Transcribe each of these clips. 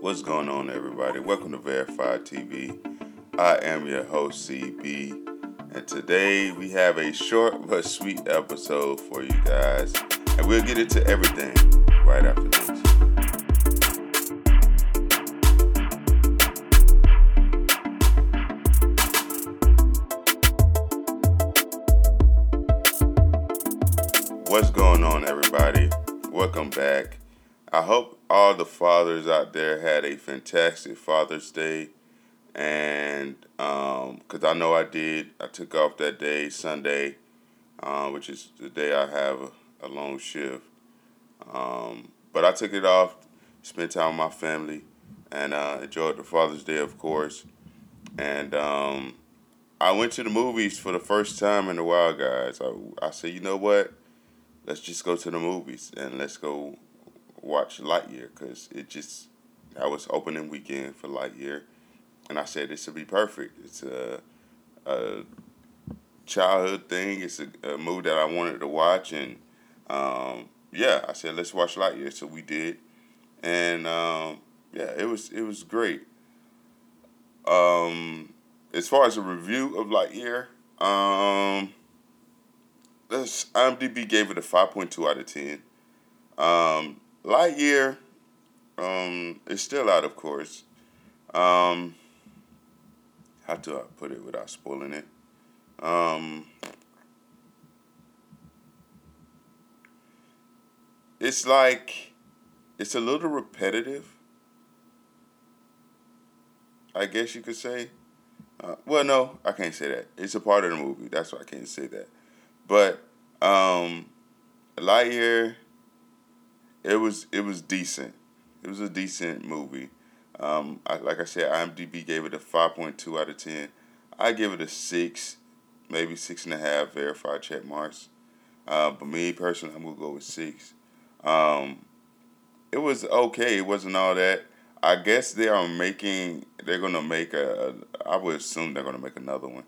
What's going on, everybody? Welcome to Verified TV. I am your host, CB, and today we have a short but sweet episode for you guys, and we'll get into everything right after this. What's going on, everybody? Welcome back. I hope all the fathers out there had a fantastic Father's Day. And because I know I did. I took off that day, Sunday, which is the day I have a long shift. But I took it off, spent time with my family, and enjoyed the Father's Day, of course. And I went to the movies for the first time in a while, guys. I said, you know what? Let's just go to the movies and let's go watch Lightyear, because that was opening weekend for Lightyear. And I said, this would be perfect. It's a childhood thing. It's a movie that I wanted to watch. And I said, let's watch Lightyear. So we did. And it was great. As far as a review of Lightyear, IMDb gave it a 5.2 out of 10. Lightyear is still out, of course. How do I put it without spoiling it? It's like, it's a little repetitive, I guess you could say. Well, no, I can't say that. It's a part of the movie. That's why I can't say that. But Lightyear, it was decent. It was a decent movie. Like I said, IMDb gave it a 5.2 out of 10. I give it a 6, maybe 6.5 verified check marks. But me personally, I'm gonna go with 6. It was okay. It wasn't all that. I guess I would assume they're gonna make another one.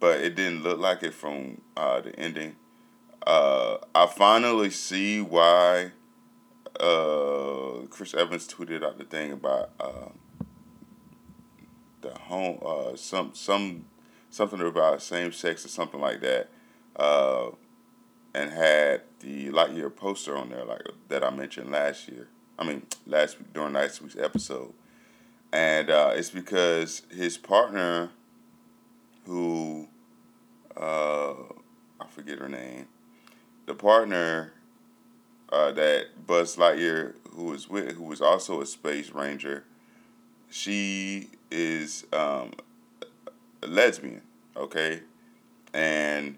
But it didn't look like it from the ending. I finally see why Chris Evans tweeted out the thing about the home, something about same sex or something like that, and had the Lightyear poster on there, like that I mentioned last week during last week's episode, and it's because his partner, who I forget her name. The partner that Buzz Lightyear who was also a space ranger, she is a lesbian, okay? And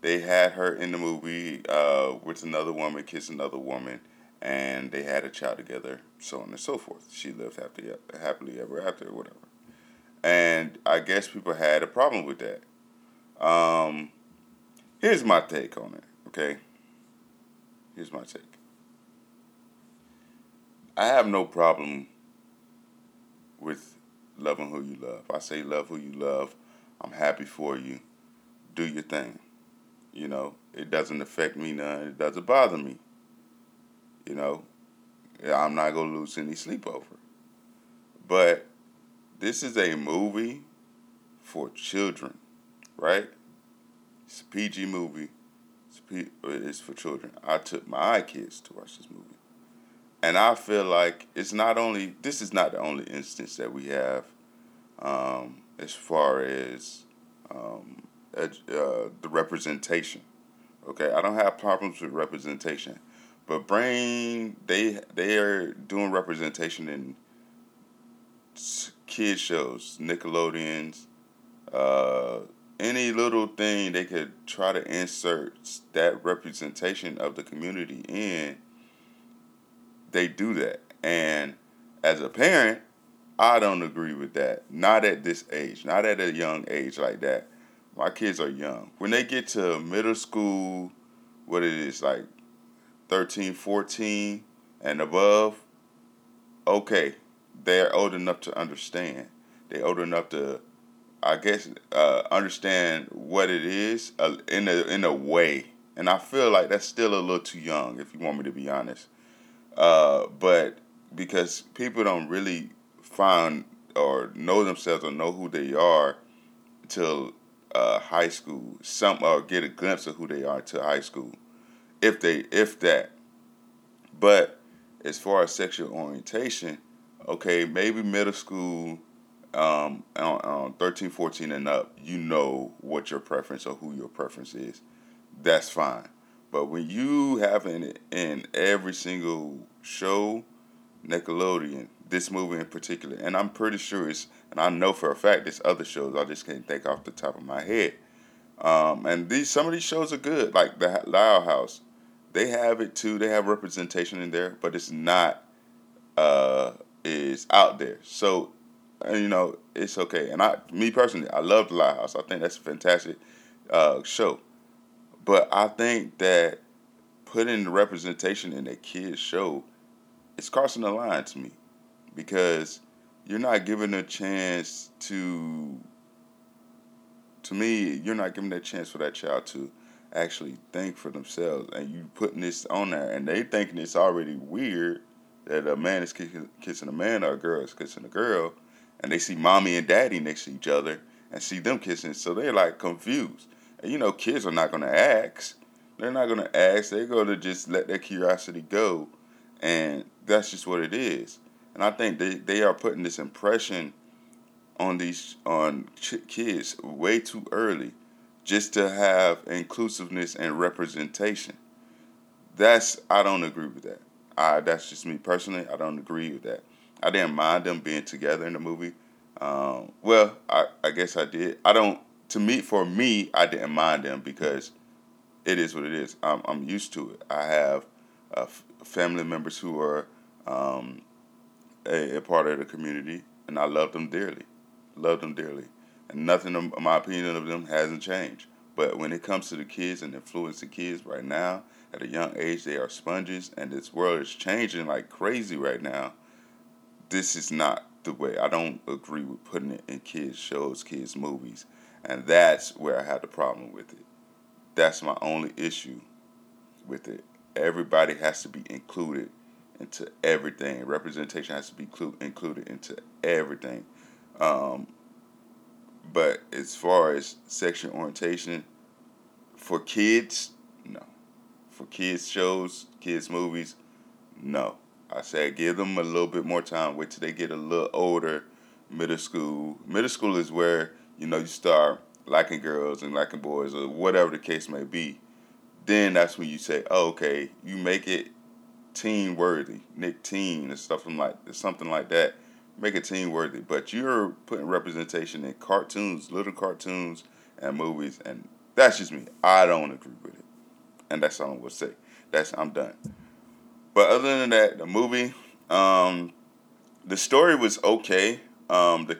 they had her in the movie with another woman, kiss another woman, and they had a child together, so on and so forth. She lived happily ever after or whatever. And I guess people had a problem with that. Here's my take on it, okay? Here's my take. I have no problem with loving who you love. I say love who you love. I'm happy for you. Do your thing. You know, it doesn't affect me none. It doesn't bother me. You know, I'm not going to lose any sleep over it. But this is a movie for children, right? It's a PG movie. It's for children. I took my kids to watch this movie. And I feel like this is not the only instance that we have as far as the representation. Okay, I don't have problems with representation. But they are doing representation in kids shows, Nickelodeons, any little thing they could try to insert that representation of the community in, they do that. And as a parent, I don't agree with that. Not at this age, not at a young age like that. My kids are young. When they get to middle school, what it is, like 13, 14 and above, okay. They're old enough to understand. They're old enough to, I guess, understand what it is in a way. And I feel like that's still a little too young, if you want me to be honest. But because people don't really find or know themselves or know who they are till high school. Some or get a glimpse of who they are till high school, if that. But as far as sexual orientation, okay, maybe middle school, 13, 14 and up, you know what your preference or who your preference is. That's fine. But when you have in every single show, Nickelodeon, this movie in particular, and I'm pretty sure and I know for a fact there's other shows, I just can't think off the top of my head. And some of these shows are good, like The Loud House. They have it too. They have representation in there, but it's not is out there. So, you know, it's okay. And me personally, I love The Loud House. I think that's a fantastic show. But I think that putting the representation in a kid's show, it's crossing the line to me, because you're not given a chance you're not given that chance for that child to actually think for themselves, and you putting this on there, and they thinking it's already weird that a man is kissing a man or a girl is kissing a girl, and they see mommy and daddy next to each other and see them kissing, so they're like confused. And you know, kids are not going to ask. They're not going to ask. They're going to just let their curiosity go, and that's just what it is. And I think they are putting this impression on kids way too early, just to have inclusiveness and representation. I don't agree with that. That's just me personally. I don't agree with that. I didn't mind them being together in the movie. I guess I did. I didn't mind them because it is what it is. I'm used to it. I have family members who are a part of the community, and I love them dearly. And nothing, my opinion of them hasn't changed. But when it comes to the kids and influencing kids right now, at a young age, they are sponges, and this world is changing like crazy right now. This is not the way. I don't agree with putting it in kids' shows, kids' movies, and that's where I had the problem with it. That's my only issue with it. Everybody has to be included into everything. Representation has to be included into everything. But as far as sexual orientation for kids, no. For kids shows, kids movies, no. I said give them a little bit more time. Wait till they get a little older, middle school. Middle school is where, you know, you start liking girls and liking boys or whatever the case may be. Then that's when you say, oh, okay, you make it teen worthy. Nick teen and stuff like something like that. Make it teen worthy, but you're putting representation in cartoons, little cartoons and movies, and that's just me. I don't agree with it, and that's all I'm gonna say. I'm done. But other than that, the movie, the story was okay. The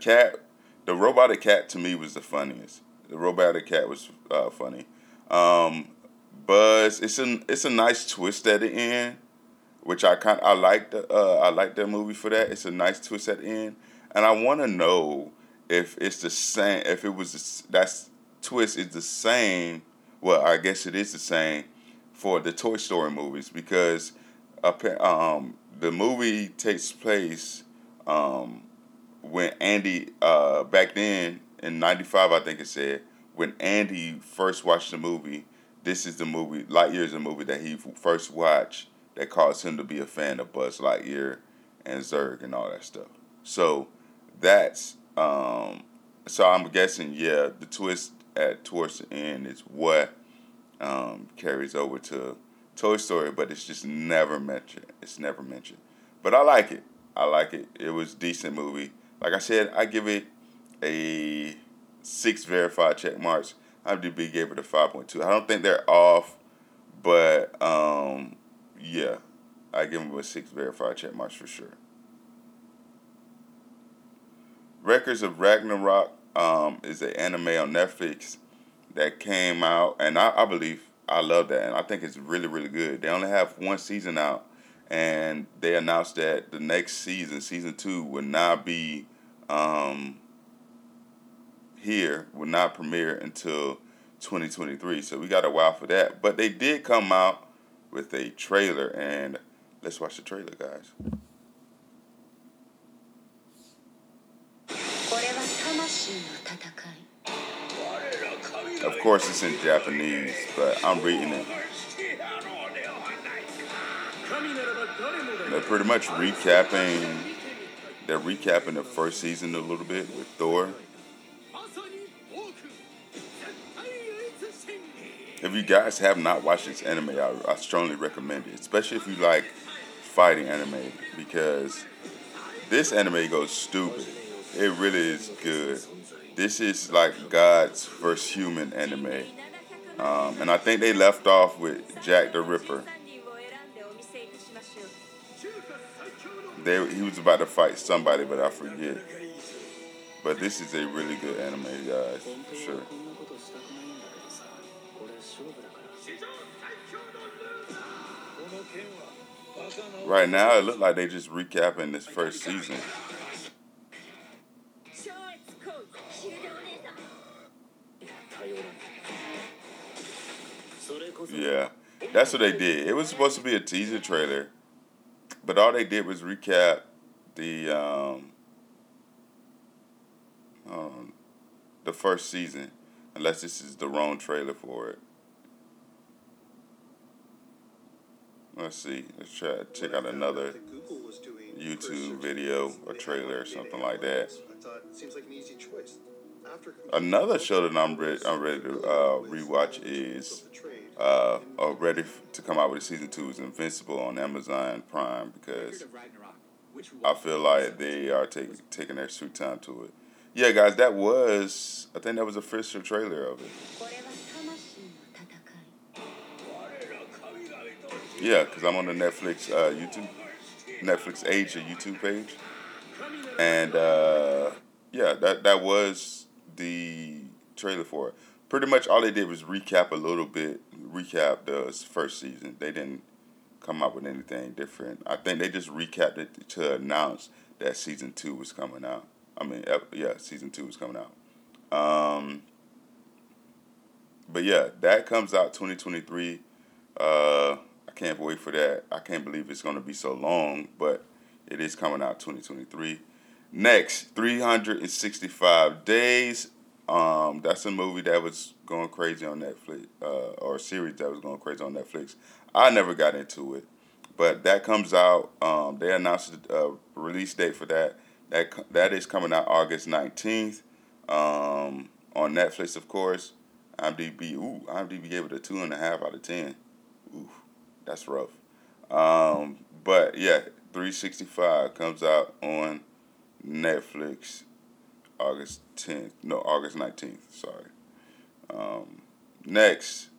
robotic cat to me was the funniest. The robotic cat was funny. Buzz, it's a nice twist at the end, which I liked. I liked that movie for that. It's a nice twist at the end, and I want to know if it's the same. If it was that twist is the same. Well, I guess it is the same for the Toy Story movies, because the movie takes place when Andy back then in '95, I think it said, when Andy first watched the movie. This is the movie. Lightyear is the movie that he first watched. That caused him to be a fan of Buzz Lightyear and Zurg and all that stuff. So that's I'm guessing, yeah, the twist towards the end is what carries over to Toy Story, but it's just never mentioned. But I like it. It was a decent movie. Like I said, I give it a 6 verified check marks. IMDb gave it a 5.2. I don't think they're off, but yeah, I give him a 6 verified check marks for sure. Records of Ragnarok is an anime on Netflix that came out, and I believe I love that, and I think it's really, really good. They only have one season out, and they announced that the next season, season 2, will not be will not premiere until 2023, so we got a while for that. But they did come out with a trailer, and let's watch the trailer, guys. Of course, it's in Japanese, but I'm reading it. They're pretty much recapping. They're recapping the first season a little bit with Thor. If you guys have not watched this anime, I strongly recommend it, especially if you like fighting anime, because this anime goes stupid. It really is good. This is like God's versus human anime. And I think they left off with Jack the Ripper. He was about to fight somebody, but I forget. But this is a really good anime, guys, for sure. Right now, it looks like they just recapping this first season. Yeah, that's what they did. It was supposed to be a teaser trailer, but all they did was recap the first season, unless this is the wrong trailer for it. Let's see. Let's try to check out another YouTube video or trailer or something like that. Another show that I'm ready to rewatch is ready to come out with season 2 is Invincible on Amazon Prime, because I feel like they are taking their sweet time to it. Yeah, guys, I think that was the official trailer of it. Yeah, because I'm on the Netflix YouTube page. And, that was the trailer for it. Pretty much all they did was recap the first season. They didn't come up with anything different. I think they just recapped it to announce that season 2 was coming out. Season 2 was coming out. But, yeah, that comes out 2023. I can't wait for that. I can't believe it's going to be so long, but it is coming out 2023. Next, 365 Days. That's a movie that was going crazy on Netflix, or a series that was going crazy on Netflix. I never got into it, but that comes out. They announced a release date for that. That is coming out August 19th on Netflix, of course. IMDb gave it a 2.5 out of 10. Oof. That's rough. But yeah, 365 comes out on Netflix August 19th, sorry. Next,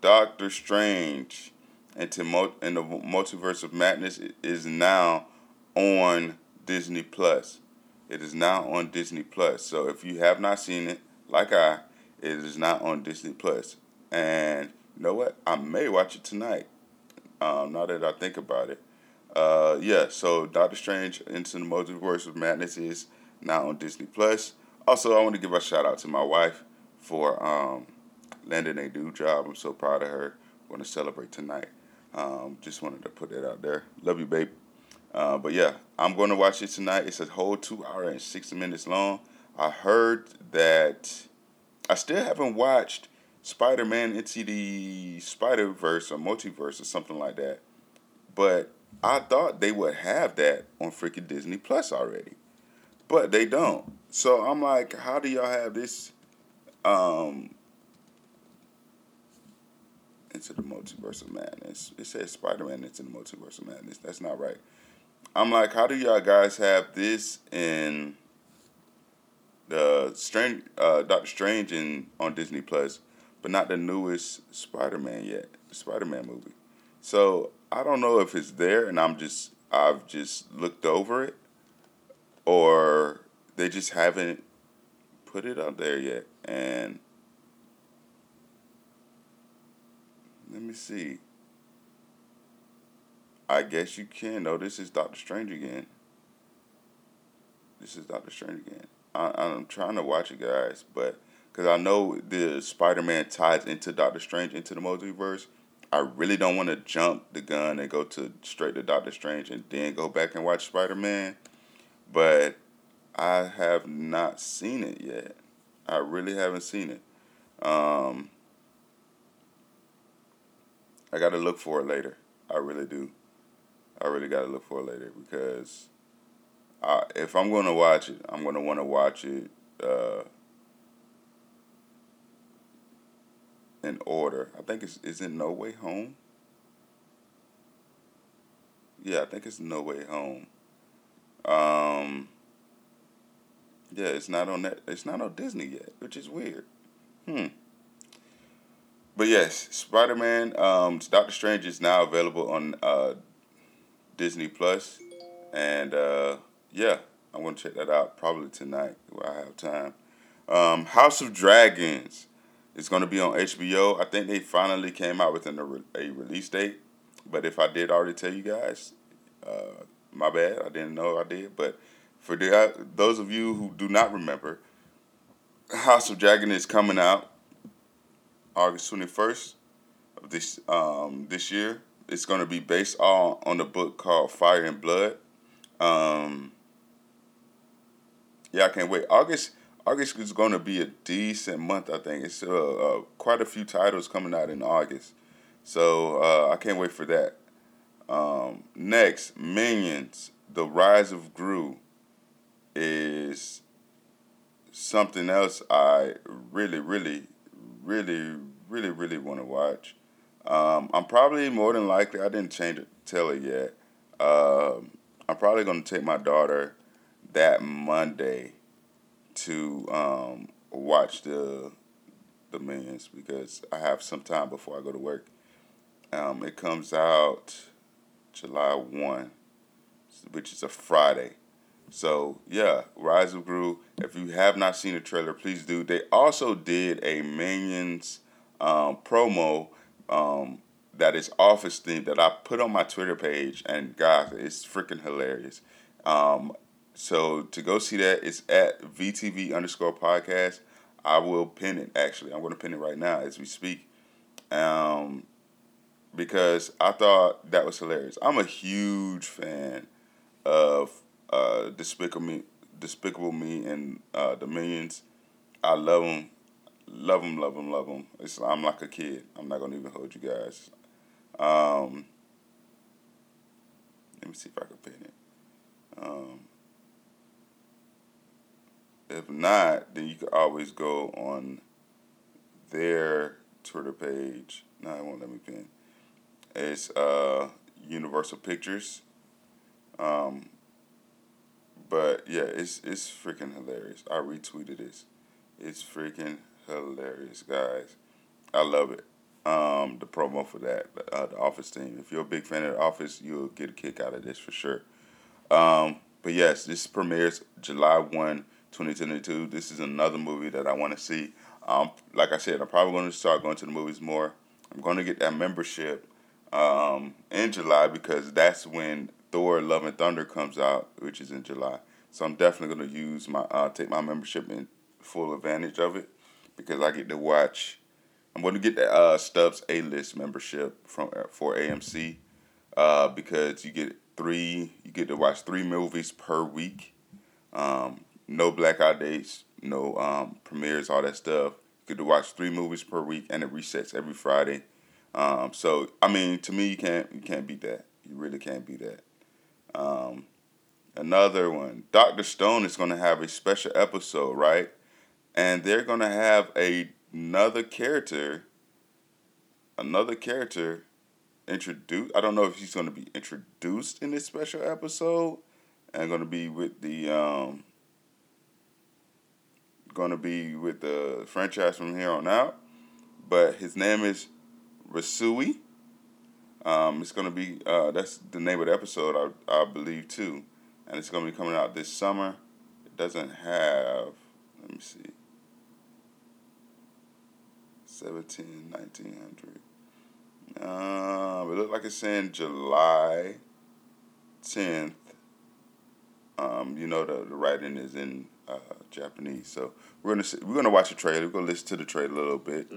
Doctor Strange and the Multiverse of Madness is now on Disney Plus. It is now on Disney Plus. So if you have not seen it, like I, it is not on Disney Plus. And you know what? I may watch it tonight. Now that I think about it. So Doctor Strange into the Multiverse of Madness is now on Disney Plus. Also, I want to give a shout out to my wife for landing a new job. I'm so proud of her. We're going to celebrate tonight. Just wanted to put that out there. Love you, babe. But yeah, I'm going to watch it tonight. It's a whole 2 hours and 6 minutes long. I heard that I still haven't watched Spider-Man into the Spider-Verse or Multiverse or something like that. But I thought they would have that on freaking Disney Plus already. But they don't. So I'm like, how do y'all have this into the Multiverse of Madness? It says Spider-Man into the Multiverse of Madness. That's not right. I'm like, how do y'all guys have this in the Doctor Strange on Disney Plus, but not the newest Spider-Man yet, the Spider-Man movie? So I don't know if it's there and I've just looked over it, or they just haven't put it out there yet. And let me see. I guess you can. No, this is Doctor Strange again. I'm trying to watch it, guys, but because I know the Spider-Man ties into Doctor Strange into the Multiverse, I really don't want to jump the gun and go straight to Doctor Strange and then go back and watch Spider-Man. But I have not seen it yet. I really haven't seen it. I got to look for it later. I really do. I really got to look for it later because if I'm going to watch it, I'm going to want to watch it in order. I think it's in No Way Home. Yeah, I think it's No Way Home. Yeah, it's not on that. It's not on Disney yet, which is weird. But yes, Spider-Man, Doctor Strange is now available on Disney Plus, and yeah, I'm gonna check that out probably tonight when I have time. House of Dragons is gonna be on HBO. I think they finally came out with a release date, but if I did already tell you guys, my bad. I didn't know I did, but for those of you who do not remember, House of Dragon is coming out August 21st of this year. It's going to be based all on the book called Fire and Blood. Yeah, I can't wait. August is going to be a decent month, I think. It's quite a few titles coming out in August. So I can't wait for that. Next, Minions, The Rise of Gru is something else I really want to watch. I'm probably more than likely, I didn't tell her yet. I'm probably going to take my daughter that Monday to watch the Minions because I have some time before I go to work. It comes out July 1, which is a Friday. So, yeah, Rise of Gru. If you have not seen the trailer, please do. They also did a Minions promo that is office themed that I put on my Twitter page, and guys, it's freaking hilarious. So to go see that, it's at VTV_podcast. I will pin it, actually. I'm going to pin it right now as we speak because I thought that was hilarious. I'm a huge fan of Despicable Me and the Minions. I love them. Love them. I'm like a kid. I'm not going to even hold you guys. Let me see if I can pin it. If not, then you can always go on their Twitter page. No, it won't let me pin. It's Universal Pictures. But yeah, it's freaking hilarious. I retweeted this. It's freaking hilarious, guys. I love it. The promo for that, the Office team. If you're a big fan of The Office, you'll get a kick out of this for sure. But yes, this premieres July 1, 2022. This is another movie that I want to see. Like I said, I'm probably going to start going to the movies more. I'm going to get that membership in July because that's when Thor Love and Thunder comes out, which is in July. So I'm definitely going to use my take my membership in full advantage of it because I get to watch. I'm going to get the Stubbs A-List membership for AMC because you get to watch 3 movies per week. No blackout dates, no premieres, all that stuff. You get to watch 3 movies per week and it resets every Friday. So I mean, to me, you can't beat that. You really can't beat that. Another one, Dr. Stone is going to have a special episode, right? And they're going to have another character introduced. I don't know if he's going to be introduced in this special episode and going to be with the franchise from here on out. But his name is Rasui. It's going to be, that's the name of the episode, I believe, too. And it's going to be coming out this summer. It doesn't have, let me see, 1900. It looks like it's in July 10th. You know, the writing is in Japanese. So we're gonna watch the trailer. We're going to listen to the trailer a little bit.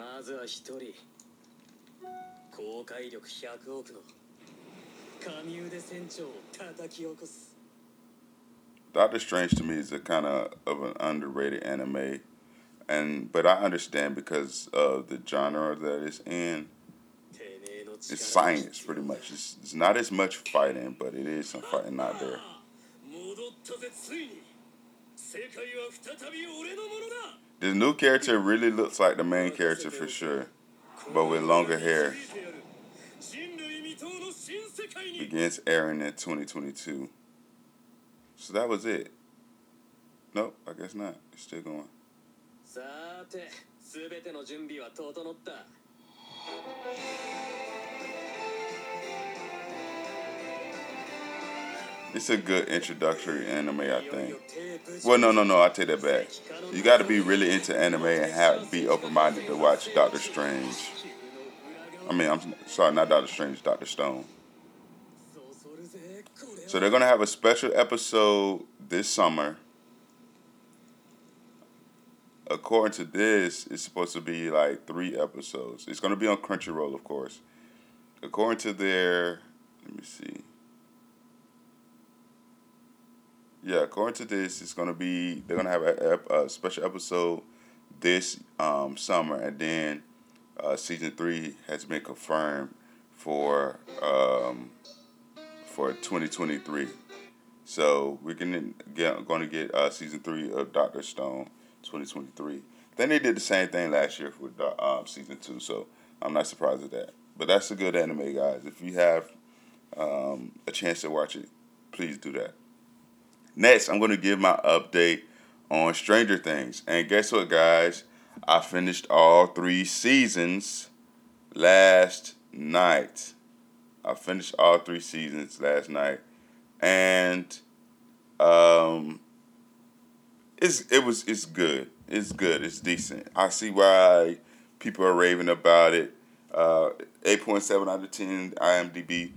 Doctor Strange to me is a kind of an underrated anime, but I understand because of the genre that it's in. It's science, pretty much. It's not as much fighting, but it is some fighting out there. The new character really looks like the main character for sure, but with longer hair. Begins airing in 2022. So that was it. Nope, I guess not. It's still going. It's a good introductory anime, I think. Well, no, I take that back. You got to be really into anime and be open-minded to watch Doctor Strange. I'm sorry, not Doctor Strange, Dr. Stone. So they're going to have a special episode this summer. According to this, it's supposed to be like 3 episodes. It's going to be on Crunchyroll, of course. According to their... Let me see. Yeah, according to this, it's going to be... They're going to have a special episode this summer. And then Season 3 has been confirmed for 2023. So we're going to get Season 3 of Dr. Stone 2023. Then they did the same thing last year with Season 2, so I'm not surprised at that. But that's a good anime, guys. If you have a chance to watch it, please do that. Next, I'm going to give my update on Stranger Things. And guess what, guys? I finished all 3 seasons last night. And it's good. It's good. It's decent. I see why people are raving about it. 8.7 out of 10 IMDb.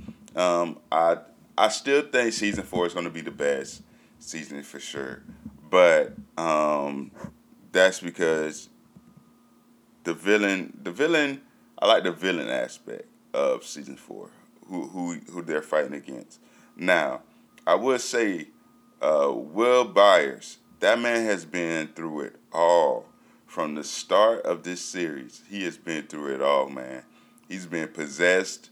I still think season 4 is going to be the best season for sure. But that's because the villain, I like the villain aspect of season 4, who they're fighting against. Now, I would say Will Byers, that man has been through it all. From the start of this series, he has been through it all, man. He's been possessed.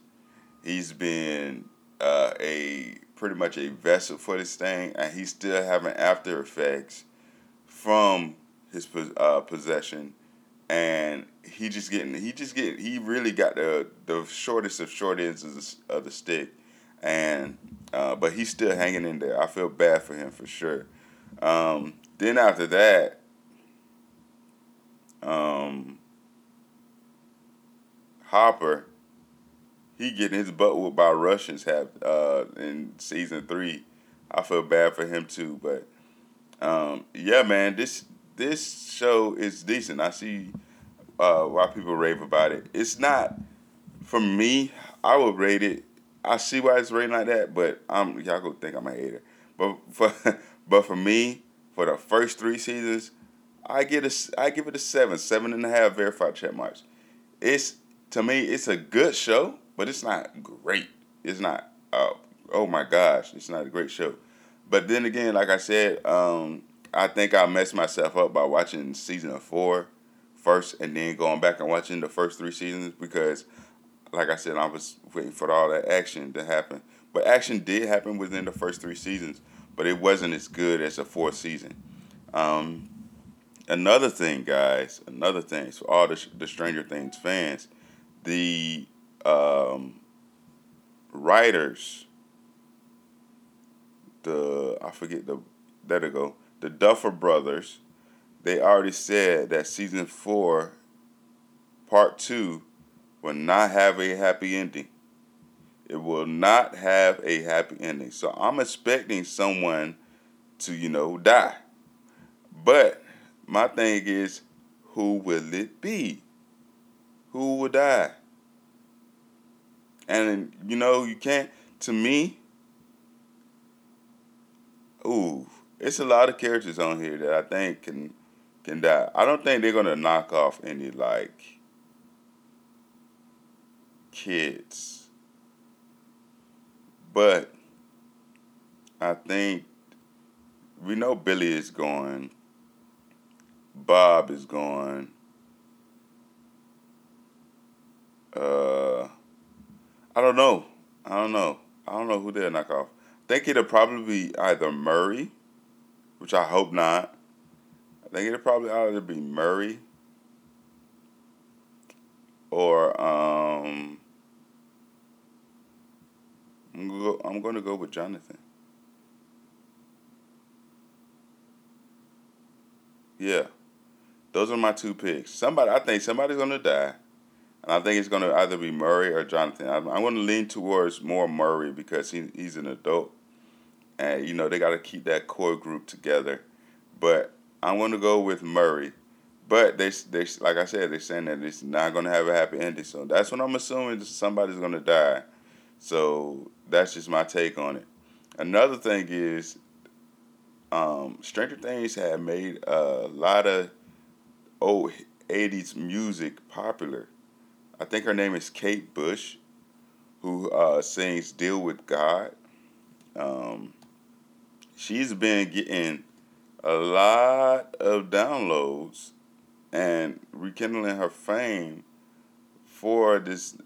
He's been pretty much a vessel for this thing, and he's still having after effects from his possession. And he really got the short ends of the stick, and but he's still hanging in there. I feel bad for him for sure. Then after that, Hopper, he getting his butt whooped by Russians in season 3. I feel bad for him too, but yeah, man, this show is decent. I see why people rave about it. It's not for me. I would rate it. I see why it's rated like that, but y'all gonna think I'm a hater. But for me, for the first 3 seasons, I give it a 7.5 verified check marks. To me, it's a good show, but it's not great. It's not oh my gosh, it's not a great show. But then again, like I said, I think I messed myself up by watching season 4 first and then going back and watching the first 3 seasons because, like I said, I was waiting for all that action to happen. But action did happen within the first 3 seasons, but it wasn't as good as the 4th season. Another thing, for all the Stranger Things fans, the writers, the Duffer Brothers, they already said that season 4, part 2, will not have a happy ending. It will not have a happy ending. So I'm expecting someone to, die. But my thing is, who will it be? Who will die? And, you can't, to me, ooh. It's a lot of characters on here that I think can die. I don't think they're gonna knock off any kids, but I think we know Billy is gone. Bob is gone. I don't know. I don't know who they'll knock off. I think it'll probably be either Murray, which I hope not. I think it'll probably either be Murray or I'm going to go with Jonathan. Yeah, those are my two picks. I think somebody's going to die. And I think it's going to either be Murray or Jonathan. I'm going to lean towards more Murray because he's an adult. And, you know, they got to keep that core group together. But I'm going to go with Murray. But, they like I said, they're saying that it's not going to have a happy ending. So that's what I'm assuming, somebody's going to die. So that's just my take on it. Another thing is Stranger Things had made a lot of old 80s music popular. I think her name is Kate Bush, who sings Deal With God. She's been getting a lot of downloads and rekindling her fame for this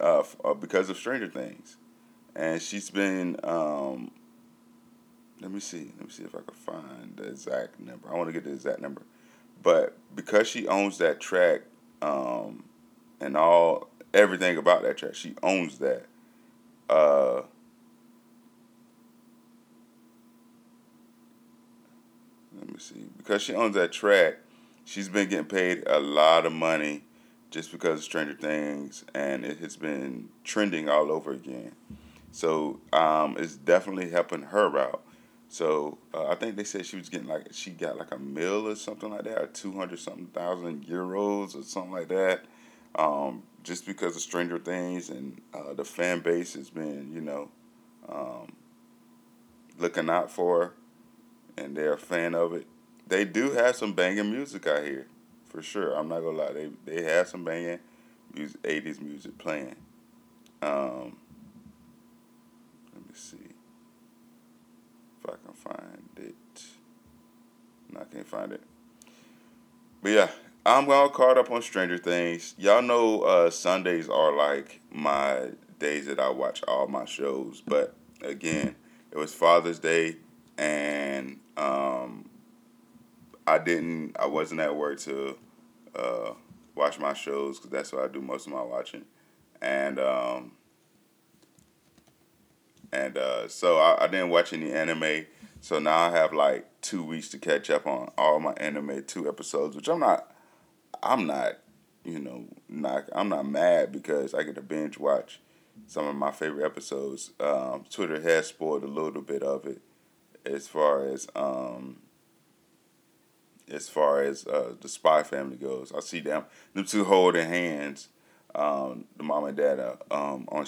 because of Stranger Things. And she's been, let me see if I can find the exact number. I want to get the exact number. But because she owns that track and all... everything about that track, she owns that. Let me see. Because she owns that track, she's been getting paid a lot of money just because of Stranger Things, and it has been trending all over again. So it's definitely helping her out. So I think they said she was getting she got a $1 million or something like that, or 200,000 euros or something like that. Just because of Stranger Things and the fan base has been, looking out for her and they're a fan of it. They do have some banging music out here, for sure. I'm not going to lie. They have some banging music, 80s music playing. Let me see if I can find it. No, I can't find it. But yeah. I'm all caught up on Stranger Things. Y'all know Sundays are like my days that I watch all my shows. But, again, it was Father's Day, and I wasn't at work to watch my shows because that's what I do most of my watching. And so I didn't watch any anime. So now I have 2 weeks to catch up on all my anime 2 episodes, which I'm not mad because I get to binge watch some of my favorite episodes. Twitter has spoiled a little bit of it as far as the Spy Family goes. I see them two holding hands, the mom and dad on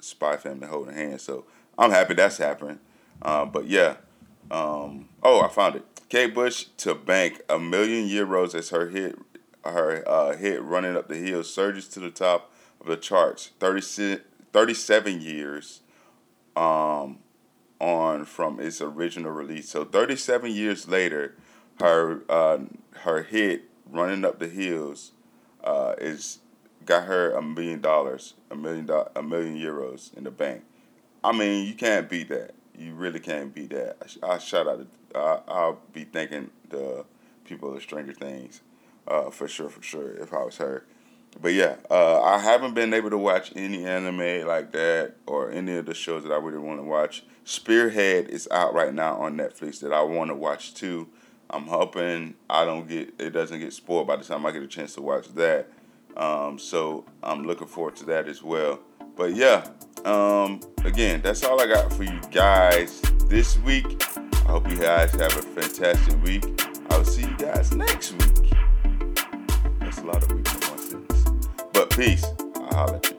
Spy Family holding hands. So I'm happy that's happening. But yeah, I found it. Kate Bush to bank €1 million as her hit. Her hit Running Up the Hills surges to the top of the charts 37 years on from its original release. So 37 years later, her hit Running Up the Hills is got her $1 million, €1 million in the bank. I mean, you can't beat that. You really can't beat that. I shout out. I'll be thanking the people of Stranger Things. For sure, if I was her. But yeah, I haven't been able to watch any anime like that or any of the shows that I really want to watch. Spearhead is out right now on Netflix that I want to watch too. I'm hoping it doesn't get spoiled by the time I get a chance to watch that. So I'm looking forward to that as well. But yeah, again, that's all I got for you guys this week. I hope you guys have a fantastic week. I'll see you guys next week. A lot of weeks in one sentence. But peace. I'll holler.